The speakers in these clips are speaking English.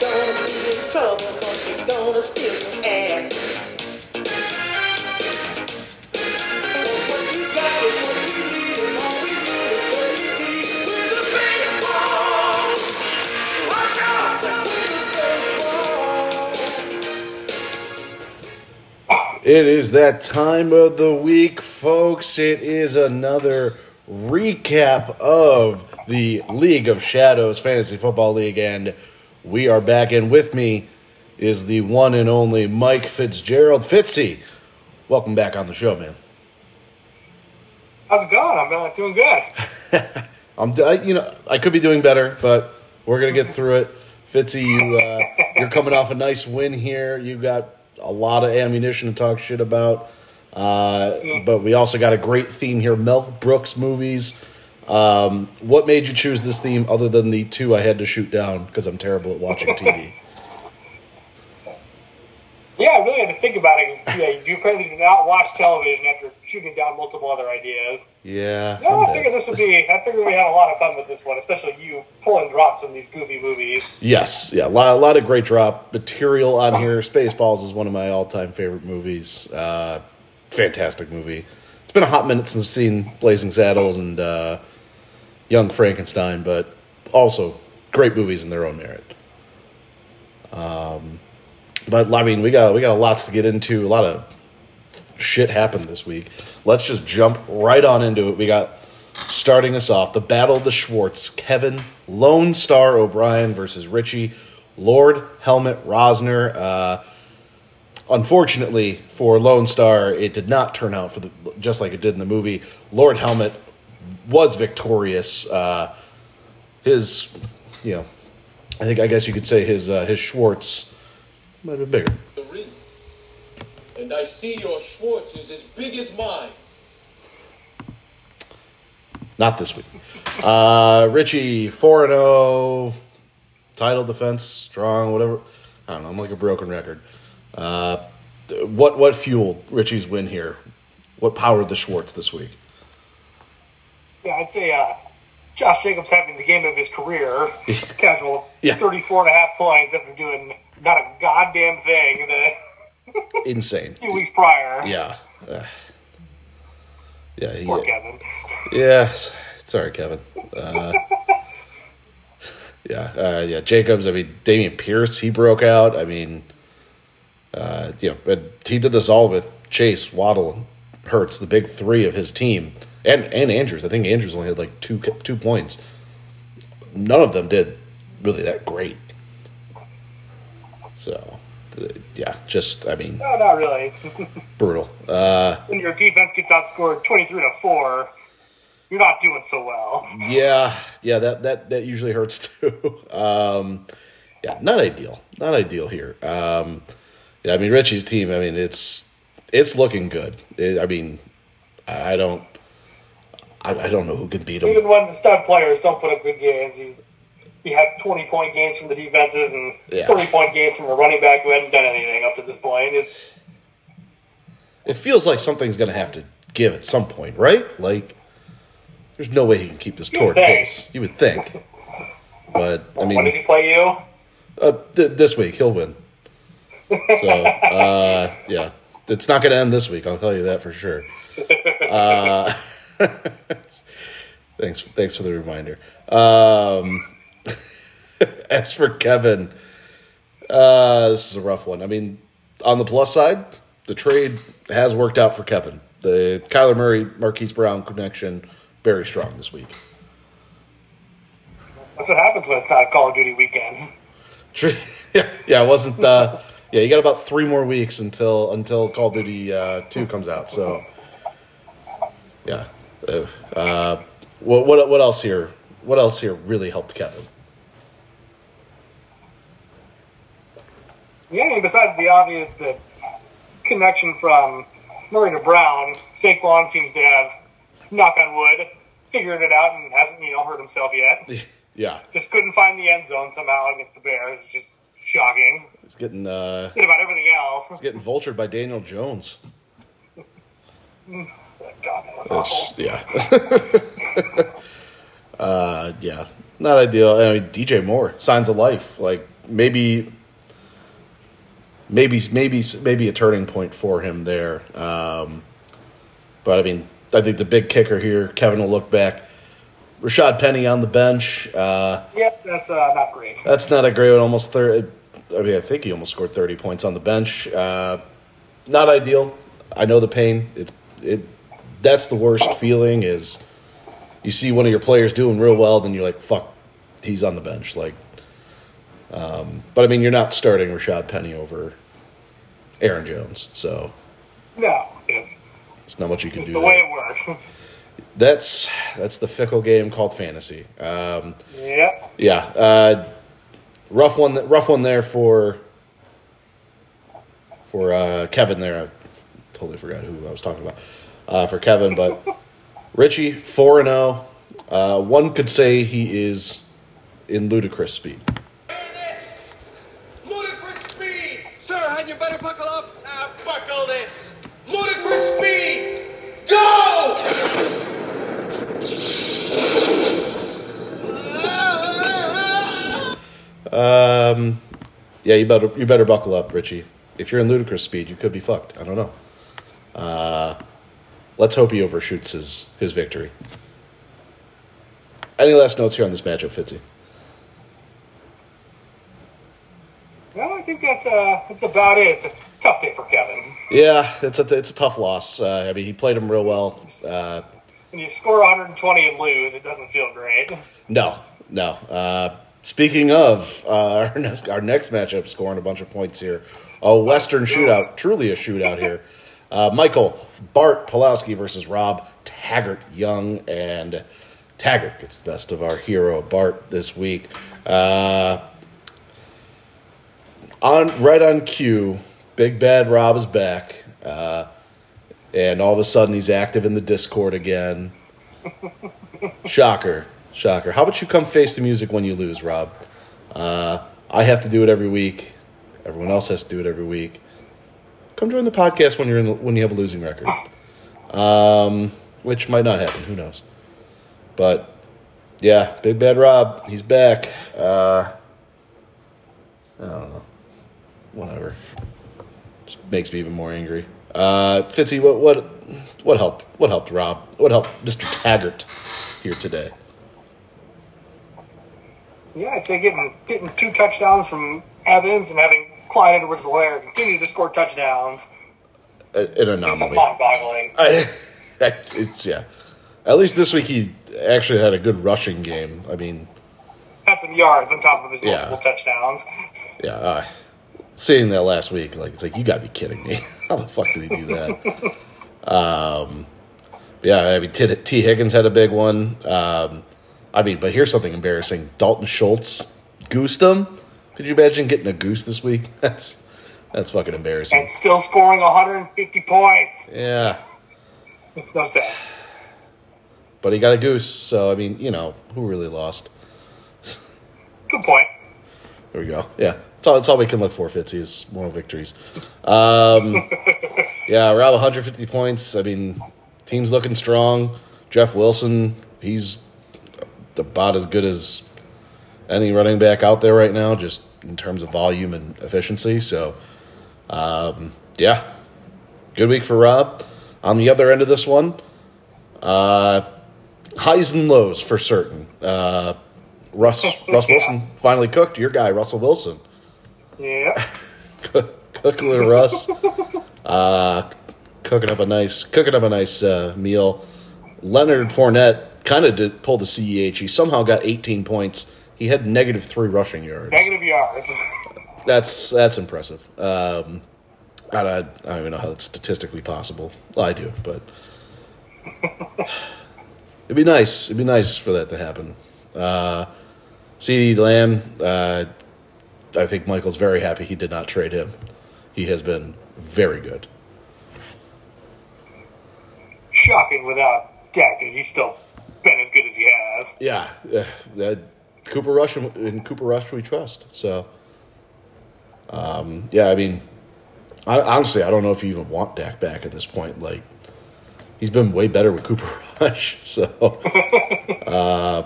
gonna be in trouble, 'cause you're gonna steal me ass. It is that time of the week, folks. It is another recap of the League of Shadows Fantasy Football League, and we are back. And with me is the one and only Mike Fitzgerald. Fitzy, welcome back on the show, man. How's it going? I'm doing good. I could be doing better, but we're gonna get through it. Fitzy, you're coming off a nice win here. You got a lot of ammunition to talk shit about, but we also got a great theme here, Mel Brooks movies. What made you choose this theme other than the two I had to shoot down because I'm terrible at watching TV? Yeah, I really had to think about it. You apparently did not watch television after shooting down multiple other ideas. Yeah. No, I figured we had a lot of fun with this one, especially you pulling drops from these goofy movies. Yes, yeah, a lot of great drop material on here. Spaceballs is one of my all-time favorite movies. Fantastic movie. It's been a hot minute since I've seen Blazing Saddles and Young Frankenstein, but also great movies in their own merit. But, I mean, we got lots to get into. A lot of shit happened this week. Let's just jump right on into it. We got, starting us off, the Battle of the Schwartz, Kevin Lone Star O'Brien versus Richie Lord Helmet Rosner. Unfortunately for Lone Star, it did not turn out just like it did in the movie. Lord Helmet was victorious. His Schwartz might be bigger. The ring. And I see your Schwartz is as big as mine. Not this week. Richie, 4-0, title defense, strong, whatever. I don't know, I'm like a broken record. What fueled Richie's win here? What powered the Schwartz this week? Yeah, I'd say Josh Jacobs having the game of his career. Casual, 34.5 points after doing not a goddamn thing. Insane. A few weeks prior. Yeah. Poor Kevin. Yeah. Sorry, Kevin. Jacobs, I mean, Damian Pierce, he broke out. I mean, he did this all with Chase, Waddle, and Hurts, the big three of his team. And Andrews. I think Andrews only had like two points. None of them did really that great. So, no, not really. It's brutal. When your defense gets outscored 23-4, you're not doing so well. Yeah, that usually hurts too. Not ideal here. Richie's team, I mean, it's looking good. I don't know who can beat him. Even when the stud players don't put up good games, you have 20-point gains from the defenses and 30-point gains from a running back who hadn't done anything up to this point. It feels like something's going to have to give at some point, right? Like, there's no way he can keep this torrid pace. You would think. But, I mean, when does he play you? This week. He'll win. So, it's not going to end this week. I'll tell you that for sure. Thanks for the reminder. As for Kevin, this is a rough one. I mean, on the plus side, the trade has worked out for Kevin. The Kyler Murray, Marquise Brown connection, very strong this week. That's what happens with Call of Duty weekend. It wasn't. You got about 3 more weeks until Call of Duty 2 comes out. So, yeah. What else here? What else here really helped Kevin? Yeah, and besides the obvious, the connection from Marina Brown, Saquon seems to have, knock on wood, figured it out and hasn't, hurt himself yet. Yeah. Just couldn't find the end zone somehow against the Bears. It's just shocking. He's getting... forget about everything else. He's getting vultured by Daniel Jones. God, that was awful. Yeah. Not ideal. I mean, DJ Moore, signs of life. Like, maybe a turning point for him there. But I mean, I think the big kicker here, Kevin will look back. Rashad Penny on the bench. That's not great. That's not a great one. Almost 30. I mean, I think he almost scored 30 points on the bench. Not ideal. I know the pain. That's the worst feeling is you see one of your players doing real well, then you're like, fuck, he's on the bench. But I mean, you're not starting Rashad Penny over Aaron Jones, so no, it's not much you can do. It's the way it works. That's the fickle game called fantasy. Rough one there for Kevin there. I totally forgot who I was talking about for Kevin, but Richie 4-0. One could say he is in ludicrous speed. You better buckle up. Now buckle this. Ludicrous speed. Go! You better buckle up, Richie. If you're in ludicrous speed, you could be fucked. I don't know. Let's hope he overshoots his victory. Any last notes here on this matchup, Fitzy? No, I think that's about it. It's a tough day for Kevin. Yeah, it's a tough loss. I mean, he played him real well. When you score 120 and lose, it doesn't feel great. No. Speaking of our next matchup, scoring a bunch of points here, a Western shootout, truly a shootout here. Michael Bart Pawlowski versus Rob Taggart Young, and Taggart gets the best of our hero Bart this week. Right on cue, Big Bad Rob is back, and all of a sudden he's active in the Discord again. Shocker. How about you come face the music when you lose, Rob? I have to do it every week. Everyone else has to do it every week. Come join the podcast when you have a losing record, which might not happen. Who knows? But, yeah, Big Bad Rob, he's back. I don't know. Whatever, just makes me even more angry. Fitzy, what helped Rob? What helped Mr. Taggart here today? Yeah, I'd say getting two touchdowns from Evans and having Clyde Edwards-Helaire continue to score touchdowns. An anomaly. It's mind-boggling. At least this week he actually had a good rushing game. I mean, had some yards on top of his multiple touchdowns. Yeah. Seeing that last week, you got to be kidding me. How the fuck did he do that? I mean, T. Higgins had a big one. But here's something embarrassing. Dalton Schultz goosed him. Could you imagine getting a goose this week? That's fucking embarrassing. And still scoring 150 points. Yeah. It's no sad. But he got a goose, so, I mean, who really lost? Good point. There we go. Yeah. That's all we can look for, Fitzy, is moral victories. Rob, 150 points. I mean, team's looking strong. Jeff Wilson, he's about as good as any running back out there right now, just in terms of volume and efficiency. So, good week for Rob. On the other end of this one, highs and lows for certain. Russ Wilson finally cooked. Your guy, Russell Wilson. Yeah. Cooking with Russ. Cooking up a nice meal. Leonard Fournette kind of did pull the CEH. He somehow got 18 points. He had -3 rushing yards. That's impressive. I don't even know how that's statistically possible. Well, I do, but it'd be nice. It'd be nice for that to happen. CeeDee Lamb, I think Michael's very happy he did not trade him. He has been very good. Shocking without Dak, and he's still been as good as he has. Yeah. Cooper Rush we trust. So, honestly, I don't know if you even want Dak back at this point. Like, he's been way better with Cooper Rush. So, I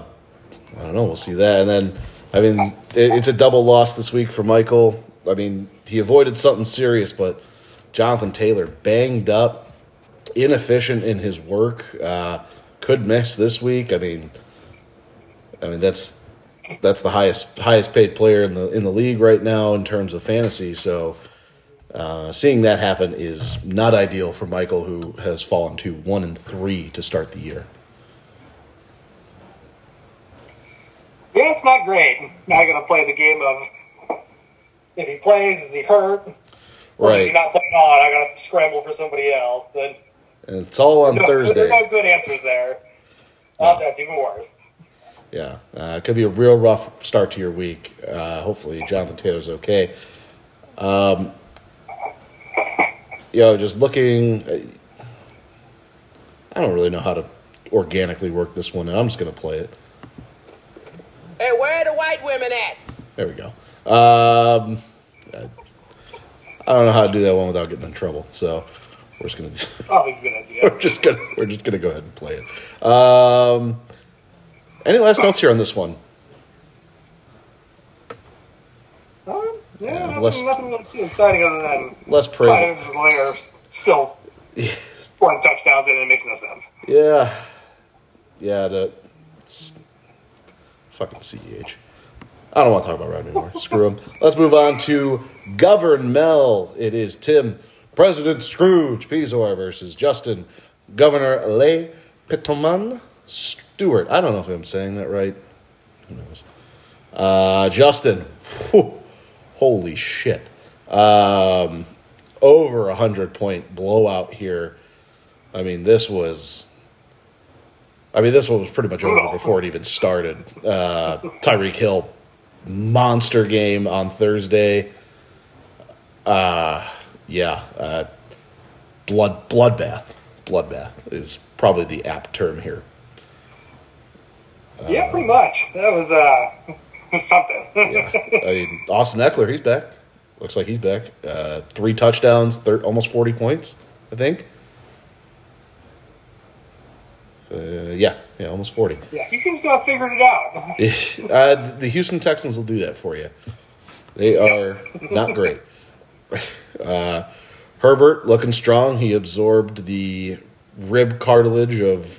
don't know. We'll see that. And then I mean, it's a double loss this week for Michael. I mean, he avoided something serious, but Jonathan Taylor banged up, inefficient in his work, could miss this week. I mean that's the highest paid player in the league right now in terms of fantasy. So seeing that happen is not ideal for Michael, who has fallen to 1-3 to start the year. Yeah, it's not great. Now going to play the game of if he plays, is he hurt? Or right. Is he not playing on? I got to have to scramble for somebody else. But and it's all on Thursday. There's no good answers there. Yeah. That's even worse. Yeah, it could be a real rough start to your week. Hopefully, Jonathan Taylor's okay. Just looking. I don't really know how to organically work this one, and I'm just going to play it. Hey, where are the white women at? There we go. I don't know how to do that one without getting in trouble, so we're just going to. Oh, good idea. We're just gonna go ahead and play it. Any last notes here on this one? Nothing too exciting other than less praise. Lair still scoring touchdowns and it makes no sense. Yeah. It's fucking CEH. I don't want to talk about Ryan anymore. Screw him. Let's move on to Govern Mel. It is Tim, President Scrooge Pizor versus Justin, Governor Le Pitoman. Stewart. I don't know if I'm saying that right. Who knows? Justin. Whew, holy shit. Over 100-point blowout here. This one was pretty much over before it even started. Tyreek Hill, monster game on Thursday. Bloodbath. Bloodbath is probably the apt term here. Yeah, pretty much. That was something. Yeah. Austin Eckler, he's back. Looks like he's back. 3 touchdowns, almost 40 points, I think. Almost 40. Yeah, he seems to have figured it out. The Houston Texans will do that for you. They are not great. Herbert looking strong. He absorbed the rib cartilage of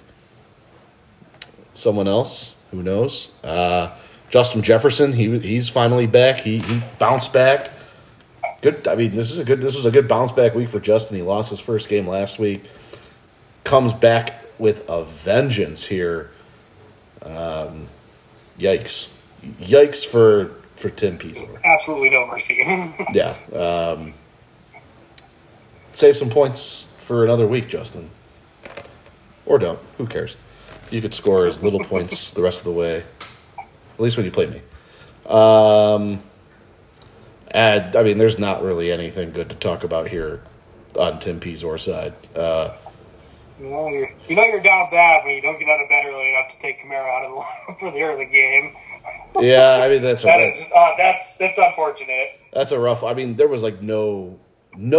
someone else, who knows. Justin Jefferson, he's finally back. He bounced back. Good. I mean, this was a good bounce back week for Justin. He lost his first game last week. Comes back with a vengeance here. Yikes for Tim Pizor. Absolutely no mercy. Yeah. Save some points for another week, Justin. Or don't. Who cares? You could score as little points the rest of the way, at least when you play me. There's not really anything good to talk about here on Tim Pizor's side. You're down bad when you don't get out of bed early enough to take Kamara out of the line for the early game. Yeah, that's that's unfortunate. That's a rough. There was no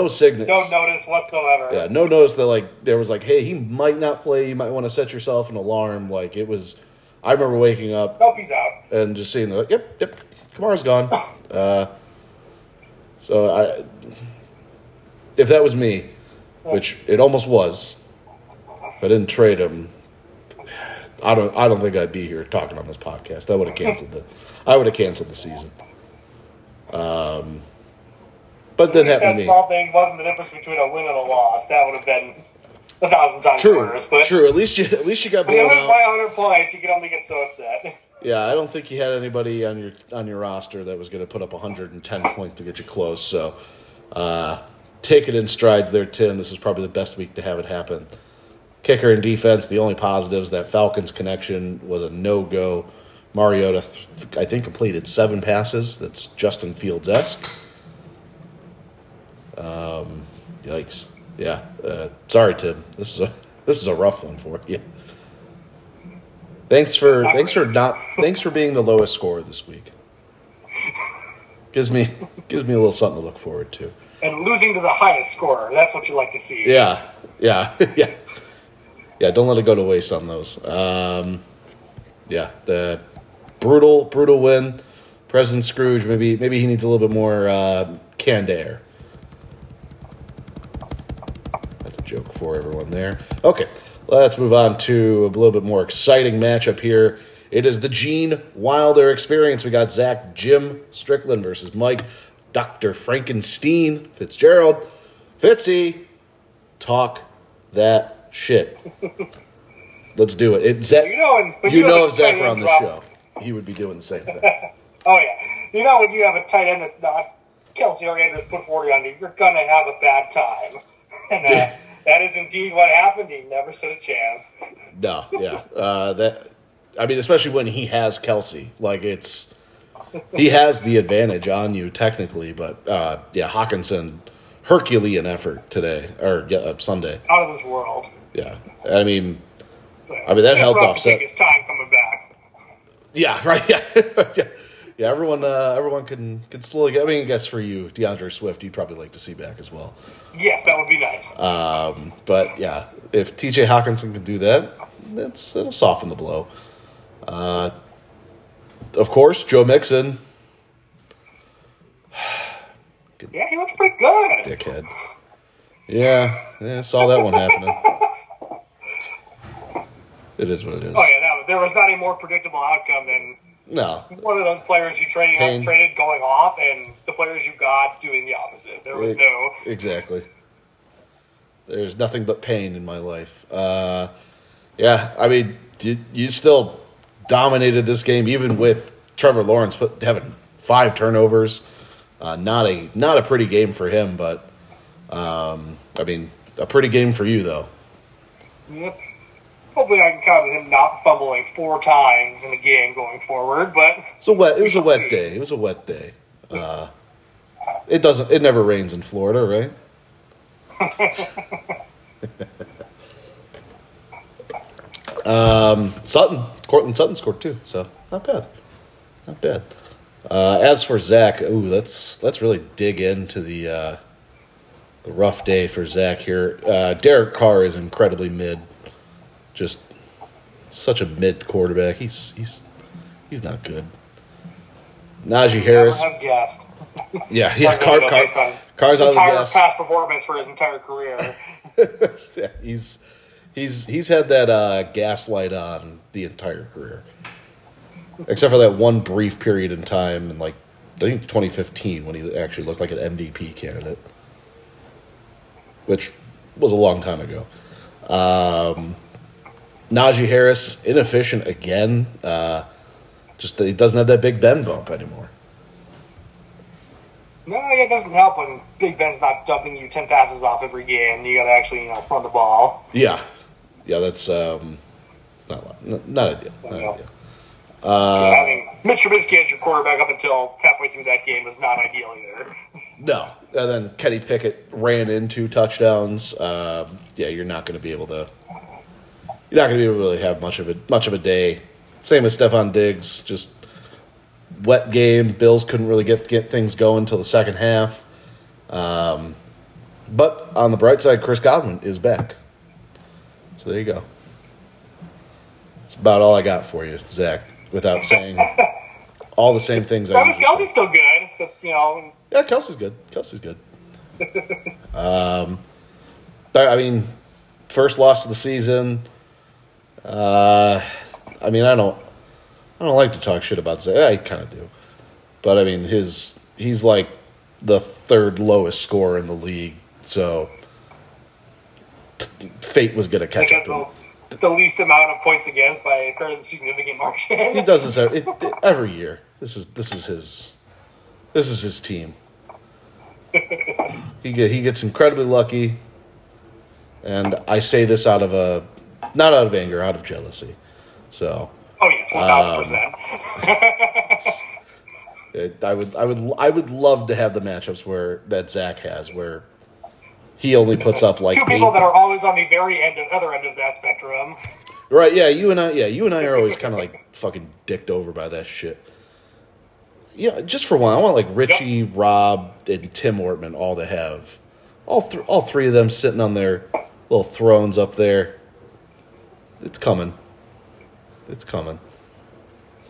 signals. No notice whatsoever. Yeah, no notice that, there was hey, he might not play. You might want to set yourself an alarm. It was – I remember waking up. Nope, he's out. And just seeing yep, Kamara's gone. If that was me, which it almost was, if I didn't trade him, I don't think I'd be here talking on this podcast. I would have canceled the season. But then that small thing wasn't the difference between a win and a loss. That would have been 1,000 times worse. True. At least you got blown out. When you lose by 100 points, you can only get so upset. Yeah, I don't think you had anybody on your roster that was going to put up 110 points to get you close. So take it in strides there, Tim. This is probably the best week to have it happen. Kicker and defense, the only positives. That Falcons connection was a no-go. Mariota, I think, completed 7 passes. That's Justin Fields-esque. Yikes. Yeah. Sorry, Tim. This is a rough one for you. Thanks for being the lowest scorer this week. Gives me a little something to look forward to. And losing to the highest scorer, that's what you like to see. Yeah. Don't let it go to waste on those. The brutal win. President Scrooge, maybe he needs a little bit more canned air. That's a joke for everyone there. Okay, let's move on to a little bit more exciting matchup here. It is the Gene Wilder experience. We got Zach Jim Strickland versus Mike Dr. Frankenstein Fitzgerald. Fitzy, talk that shit. Let's do it. You know if Zach were on the show, he would be doing the same thing. Oh, yeah. You know when you have a tight end that's not Kelsey or Andrews put 40 on you, you're going to have a bad time. And that is indeed what happened. He never stood a chance. No, yeah. Especially when he has Kelsey. He has the advantage on you technically, but, yeah, Hockenson, Herculean effort today, or Sunday. Out of this world. Yeah. I mean that helped offset. It's time coming back. Yeah, right. Yeah. Yeah, everyone can slowly get. I guess for you, DeAndre Swift, you'd probably like to see back as well. Yes, that would be nice. But yeah, if TJ Hockenson can do that, it'll soften the blow. Of course, Joe Mixon. Yeah, he looks pretty good. Dickhead. Yeah, saw that one happening. It is what it is. Oh yeah, there was not a more predictable outcome than. No. One of those players you traded going off and the players you got doing the opposite. There was no... Exactly. There's nothing but pain in my life. You still dominated this game, even with Trevor Lawrence having 5 turnovers. Not a pretty game for him, but... a pretty game for you, though. Yep. Hopefully I can count on him not fumbling 4 times in a game going forward, but... It was a wet day. It never rains in Florida, right? Cortland Sutton scored 2, so not bad. Not bad. As for Zach, let's really dig into the rough day for Zach here. Derek Carr is incredibly mid. Just such a mid quarterback. He's not good. Najee Harris. Never have guessed. Yeah. Carr's out of the gas. Past performance for his entire career. Yeah, he's had that gaslight on the entire career, except for that one brief period in time in 2015 when he actually looked like an MVP candidate, which was a long time ago. Najee Harris, inefficient again. He doesn't have that Big Ben bump anymore. No, it doesn't help when Big Ben's not dumping you 10 passes off every game. You got to actually, run the ball. Yeah, that's it's not ideal. Not ideal. Mitch Trubisky as your quarterback up until halfway through that game was not ideal either. No, and then Kenny Pickett ran in 2 touchdowns. You're not going to be able to. You're not going to be able to really have much of a day. Same as Stephon Diggs, just wet game. Bills couldn't really get things going until the second half. But on the bright side, Chris Godwin is back. So there you go. That's about all I got for you, Zach, without saying all the same things I usually say. Kelsey's still good. But, Yeah, Kelsey's good. First loss of the season. I don't like to talk shit about Zach. I kind of do, but he's like the 3rd lowest scorer in the league, so fate was gonna catch up to him. The least amount of points against by a fairly significant margin. He does this every year. This is his team. He gets incredibly lucky, and I say this out of not out of anger, out of jealousy. So. Oh yes, 1,000%. I would love to have the matchups that Zach has, where he only puts up like 2 people that are always on the other end of that spectrum. Right? Yeah, you and I are always kind of fucking dicked over by that shit. Yeah, just for one, I want Richie, Rob, and Tim Ortman all to have all 3 of them sitting on their little thrones up there. It's coming.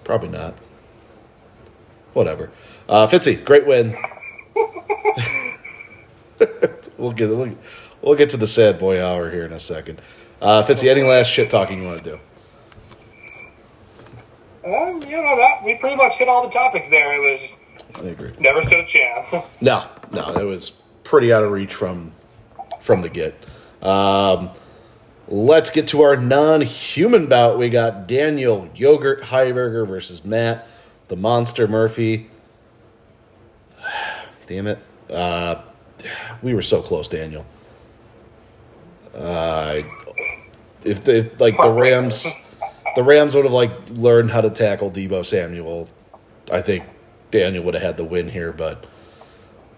Probably not. whatever. Fitzy, great win. We'll get to the sad boy hour here in a second. Fitzy, any last shit talking you want to do? We pretty much hit all the topics there. It was I agree. Never stood a chance. No, it was pretty out of reach from the get. Let's get to our non-human bout. We got Daniel Yogurt Heiberger versus Matt the Monster Murphy. Damn it. We were so close, Daniel. If the Rams... The Rams would have learned how to tackle Deebo Samuel. I think Daniel would have had the win here, but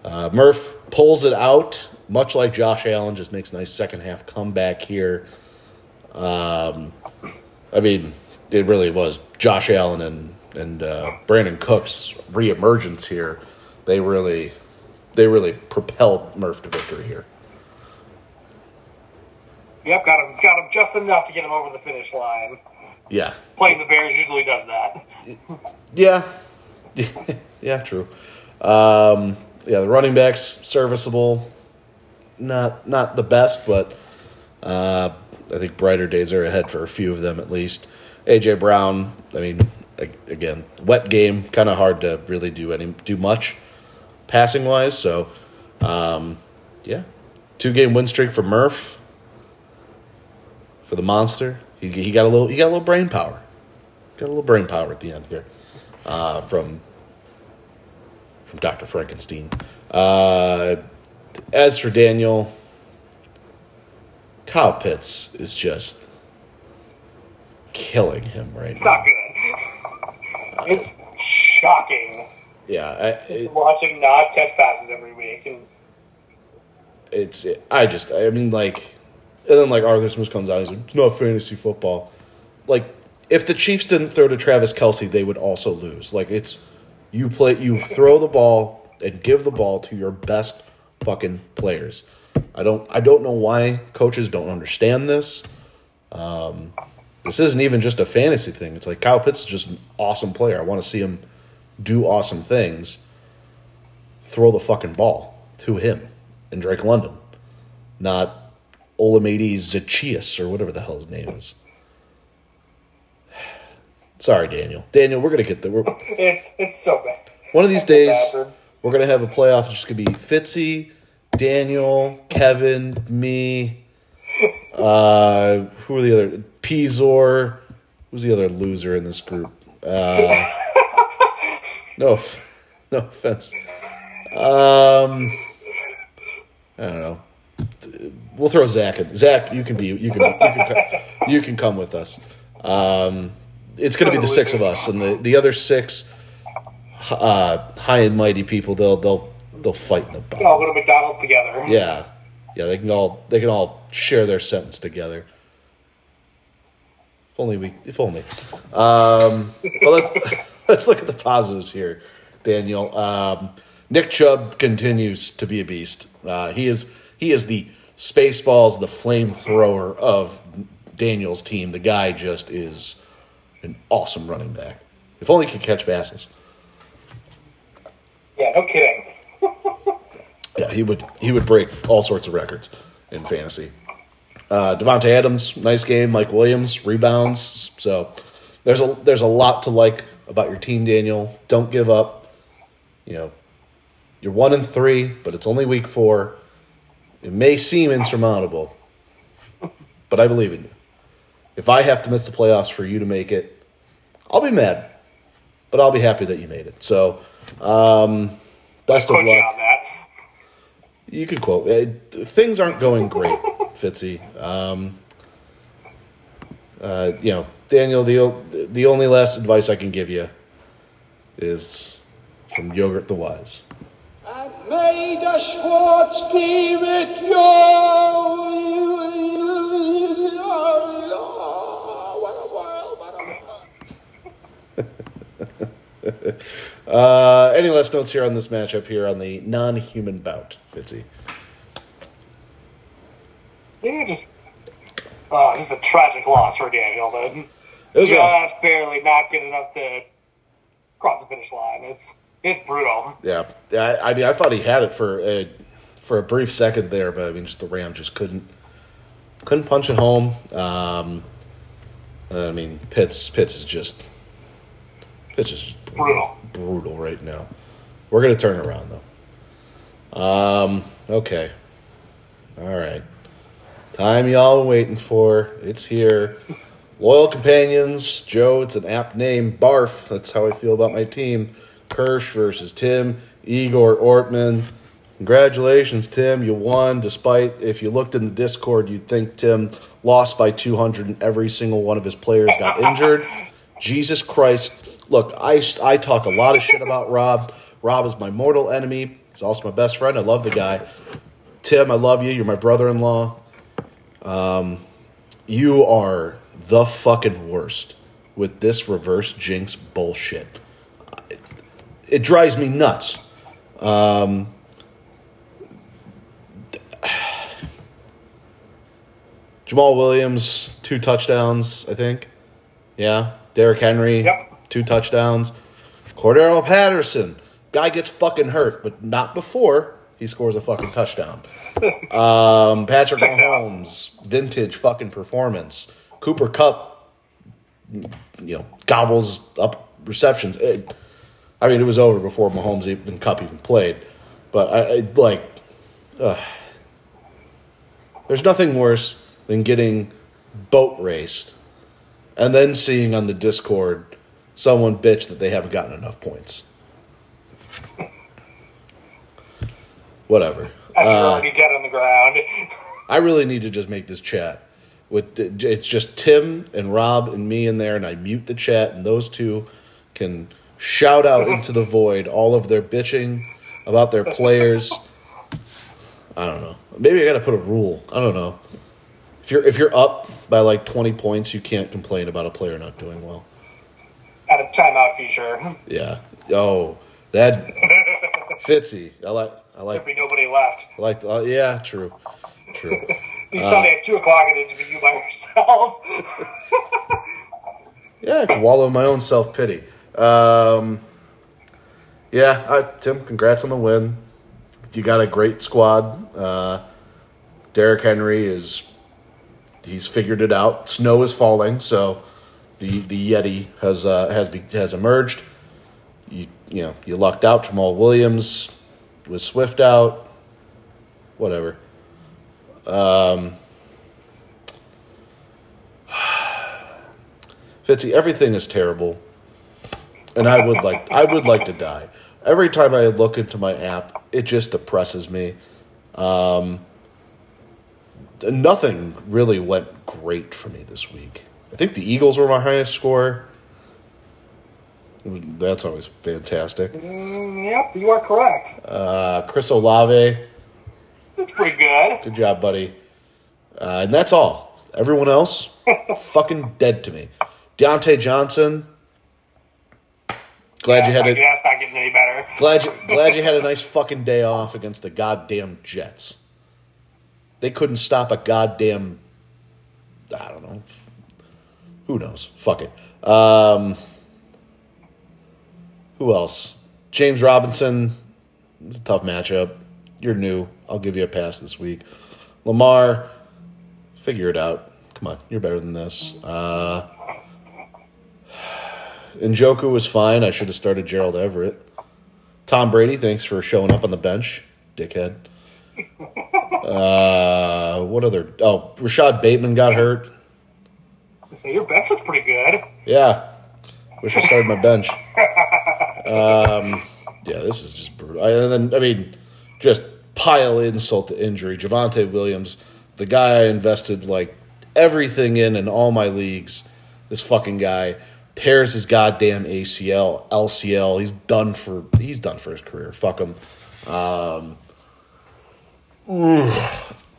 Murph pulls it out, much like Josh Allen, just makes a nice second half comeback here. It really was Josh Allen and Brandon Cooks' reemergence here. They really propelled Murph to victory here. Yep, got him just enough to get him over the finish line. Yeah. Playing the Bears usually does that. Yeah. Yeah, true. The running back's serviceable. Not the best, but I think brighter days are ahead for a few of them at least. A.J. Brown, again, wet game, kind of hard to really do much passing-wise. So, two-game win streak for Murph, for the Monster. He got a little brain power. Got a little brain power at the end here from Dr. Frankenstein. As for Daniel, Kyle Pitts is just killing him right now. It's not good. It's shocking. Yeah, watching not catch passes every week, and And then, Arthur Smith comes out, he's like, it's not fantasy football. If the Chiefs didn't throw to Travis Kelsey, they would also lose. You throw the ball and give the ball to your best fucking players. I don't know why coaches don't understand this. This isn't even just a fantasy thing. It's Kyle Pitts is just an awesome player. I want to see him do awesome things. Throw the fucking ball to him and Drake London. Not Olamide Zaccheaus, or whatever the hell his name is. Sorry, Daniel. Daniel, we're going to get there. It's so bad. One of these days, we're going to have a playoff. It's just going to be Fitzy, Daniel, Kevin, me. Who are the other? Pizor. Who's the other loser in this group? No offense. I don't know. We'll throw Zach in. Zach, you can come with us. It's going to be the six of us, and the other six high and mighty people. They'll fight in the box. All go to McDonald's together. Yeah. They can all share their sentence together. If only. But let's look at the positives here, Daniel. Nick Chubb continues to be a beast. He is the Spaceballs, the flamethrower of Daniel's team. The guy just is an awesome running back. If only he could catch passes. Yeah, no kidding. Yeah, he would break all sorts of records in fantasy. Devontae Adams, nice game. Mike Williams, rebounds. So there's a lot to like about your team, Daniel. Don't give up. You're 1-3, but it's only week 4. It may seem insurmountable, but I believe in you. If I have to miss the playoffs for you to make it, I'll be mad, but I'll be happy that you made it. So, best of luck. You can quote. Things aren't going great, Fitzy. Daniel, the only last advice I can give you is from Yogurt the Wise. May the Schwartz be with you. What a world. Any last notes here on this matchup here on the non-human bout, Fitzy? Yeah, just a tragic loss for Daniel, but just barely not good enough to cross the finish line. It's It's brutal. Yeah. I mean, I thought he had it for a brief second there, but I mean, just the Rams just couldn't punch it home. I mean, Pitts is just brutal right now. We're going to turn around, though. Okay. All right. Time y'all been waiting for. It's here. Loyal Companions. Joe, it's an apt name. Barf. That's how I feel about my team. Kirsch versus Tim. Igor Ortman. Congratulations, Tim. You won, despite if you looked in the Discord, you'd think Tim lost by 200 and every single one of his players got injured. Jesus Christ. Look, I talk a lot of shit about Rob. Rob is my mortal enemy. He's also my best friend. I love the guy. Tim, I love you. You're my brother-in-law. You are the fucking worst with this reverse jinx bullshit. It drives me nuts. Jamal Williams, 2 touchdowns, I think. Yeah. Derrick Henry, yep. 2 touchdowns. Cordero Patterson. Guy gets fucking hurt, but not before he scores a fucking touchdown. Patrick Mahomes, vintage fucking performance. Cooper Kupp, gobbles up receptions. It was over before Mahomes and Kupp even played. But there's nothing worse than getting boat raced and then seeing on the Discord someone bitch that they haven't gotten enough points. Whatever. I feel already dead on the ground. I really need to just make this chat. It's just Tim and Rob and me in there, and I mute the chat, and those two can shout out into the void all of their bitching about their players. I don't know. Maybe I got to put a rule. I don't know. If you're up by like 20 points, you can't complain about a player not doing well. At a timeout feature. Yeah. Oh, that Fitzy. I like. There'd be nobody left. Yeah. True. You Sunday at 2:00, and it'd be you by yourself. Yeah, I could wallow in my own self pity. Tim, congrats on the win. You got a great squad. Derrick Henry he's figured it out. Snow is falling, so the Yeti has emerged. You lucked out. Jamal Williams was Swift out. Whatever. Fitzy, everything is terrible, and I would like to die. Every time I look into my app, it just depresses me. Nothing really went great for me this week. I think the Eagles were my highest score. That's always fantastic. Yep, you are correct. Chris Olave. That's pretty good. Good job, buddy. And that's all. Everyone else, fucking dead to me. Deontay Johnson. That's not getting any better. Glad you had a nice fucking day off against the goddamn Jets. They couldn't stop a goddamn. I don't know. Who knows? Fuck it. Who else? James Robinson. It's a tough matchup. You're new. I'll give you a pass this week. Lamar, figure it out. Come on, you're better than this. Njoku was fine. I should have started Gerald Everett. Tom Brady, thanks for showing up on the bench, dickhead. Rashad Bateman got hurt. So your bench was pretty good. Yeah. Wish I started my bench. This is just brutal. Just pile insult to injury. Javonte Williams, the guy I invested like everything in all my leagues, this fucking guy tears his goddamn ACL, LCL. He's done for his career. Fuck him.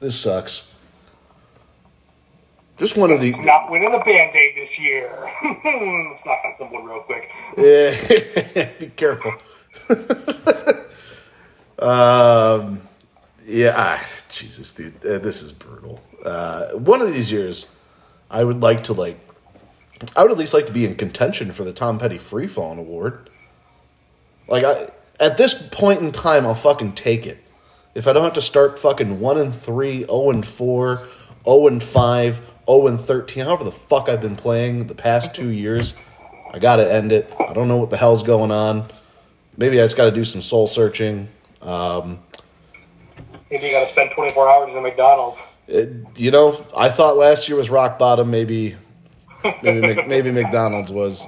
This sucks. Just one of the not winning the Band-Aid this year. Let's knock on someone real quick. Yeah, be careful. Jesus, dude, this is brutal. One of these years, I would at least like to be in contention for the Tom Petty Free Falling Award. Like, at this point in time, I'll fucking take it. If I don't have to start fucking 1-3, 0-4, 0-5, 0-13, however the fuck I've been playing the past 2 years, I gotta end it. I don't know what the hell's going on. Maybe I just gotta do some soul searching. Maybe you gotta spend 24 hours in McDonald's. You know, I thought last year was rock bottom. Maybe McDonald's was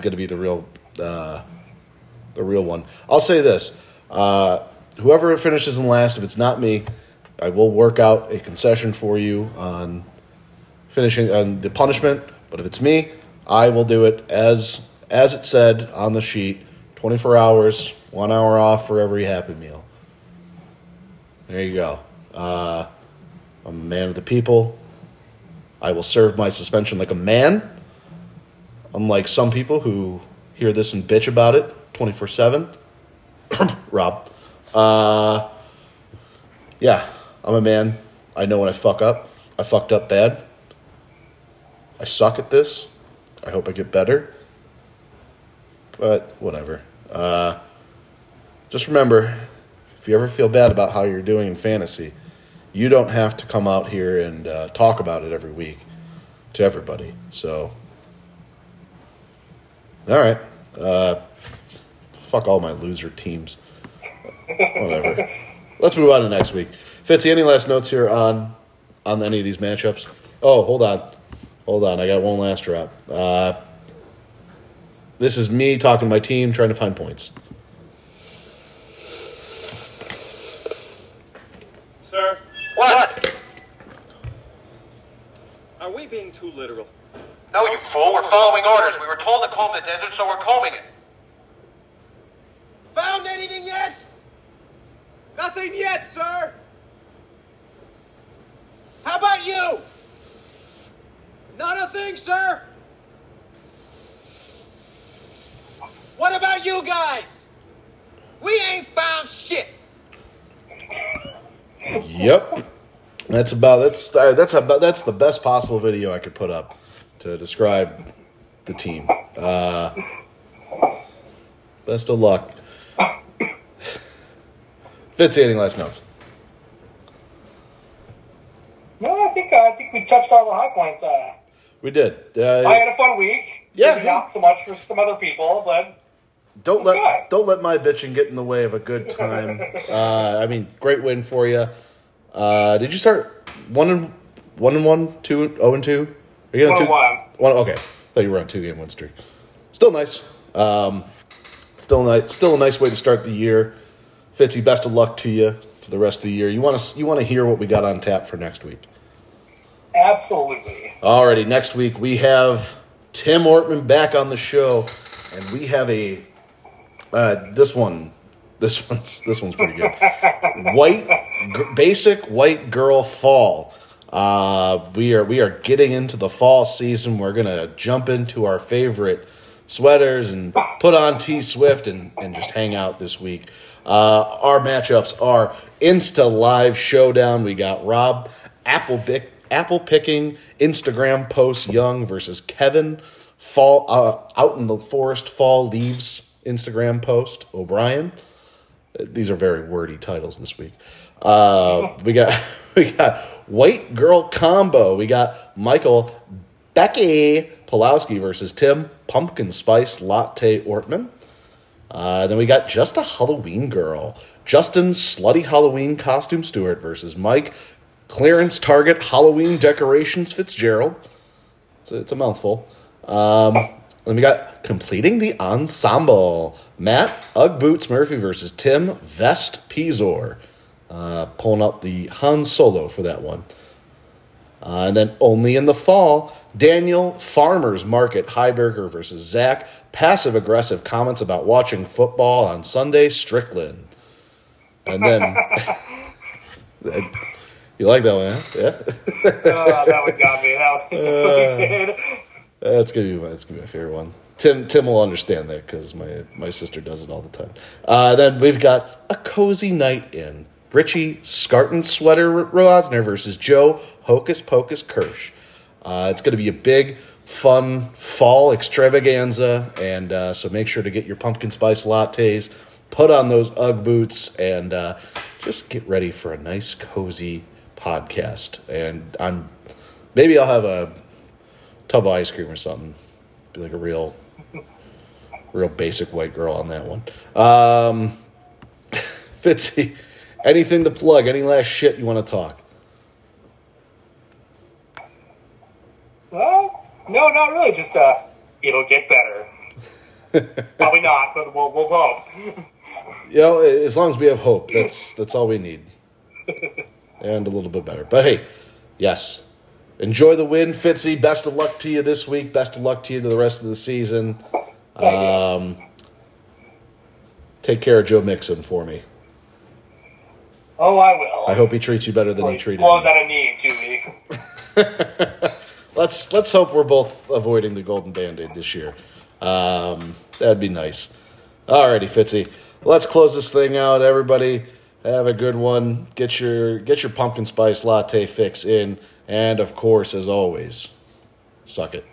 gonna be the real one. I'll say this: whoever finishes in last, if it's not me, I will work out a concession for you on finishing on the punishment. But if it's me, I will do it as it said on the sheet: 24 hours, 1 hour off for every Happy Meal. There you go. I'm a man of the people. I will serve my suspension like a man, unlike some people who hear this and bitch about it 24/7. Rob. Yeah, I'm a man. I know when I fuck up. I fucked up bad. I suck at this. I hope I get better. But whatever. Just remember, if you ever feel bad about how you're doing in fantasy, you don't have to come out here and talk about it every week to everybody. So, all right. Fuck all my loser teams. Whatever. Let's move on to next week. Fitzy, any last notes here on any of these matchups? Oh, hold on. I got one last drop. This is me talking to my team, trying to find points. Sir? What? Are we being too literal? No, you fool. We're following orders. We were told to comb the desert, so we're combing it. Found anything yet? Nothing yet, sir. How about you? Not a thing, sir. What about you guys? We ain't found shit. Yep. That's the best possible video I could put up to describe the team. Best of luck. Fitzy, any last notes? No, I think we touched all the high points. We did. I had a fun week. Yeah, not so much for some other people, but don't let my bitching get in the way of a good time. Great win for you. Did you start 1-1, 2-0-2? Are you on 1-1? Okay, I thought you were on 2-game win streak. Still nice. Still a nice way to start the year. Fitzy, best of luck to you for the rest of the year. You want to hear what we got on tap for next week? Absolutely. Alrighty, next week we have Tim Ortman back on the show, and we have a this one's pretty good. Basic white girl fall. We are getting into the fall season. We're gonna jump into our favorite sweaters and put on T-Swift and just hang out this week. Our matchups are Insta Live Showdown. We got Rob Apple picking Instagram post Young versus Kevin Fall out in the forest. Fall leaves Instagram post O'Brien. These are very wordy titles this week. We got White Girl Combo. We got Michael Becky Pawlowski versus Tim Pumpkin Spice Latte Ortman. Then we got Just a Halloween Girl. Justin Slutty Halloween Costume Stewart versus Mike Clearance Target Halloween Decorations Fitzgerald. It's a mouthful. Then we got Completing the Ensemble. Matt Ugg Boots Murphy versus Tim Vest Pizor. Pulling out the Han Solo for that one. And then only in the fall, Daniel Farmer's Market Heiberger versus Zach Passive-aggressive comments about watching football on Sunday Strickland. And then you like that one, huh? Yeah. That one got me. That one did. That's gonna be my favorite one. Tim will understand that because my sister does it all the time. Then we've got A Cozy Night In. Richie Scarton Sweater Rosner versus Joe Hocus Pocus Kirsch. It's going to be a big fun fall extravaganza. And so make sure to get your pumpkin spice lattes, put on those Ugg boots, and just get ready for a nice, cozy podcast. And maybe I'll have a tub of ice cream or something. Be like a real basic white girl on that one. Fitzy, anything to plug? Any last shit you want to talk? Well, no, not really. Just it'll get better. Probably not, but we'll hope. You know, as long as we have hope, that's all we need, and a little bit better. But hey, yes, enjoy the win, Fitzy. Best of luck to you this week. Best of luck to you to the rest of the season. Take care of Joe Mixon for me. Oh, I will. I hope he treats you better than he treated me. Well, that I need 2 weeks. Let's hope we're both avoiding the golden band-aid this year. That'd be nice. Alrighty, Fitzy. Let's close this thing out, everybody. Have a good one. Get your pumpkin spice latte fix in, and of course, as always, suck it.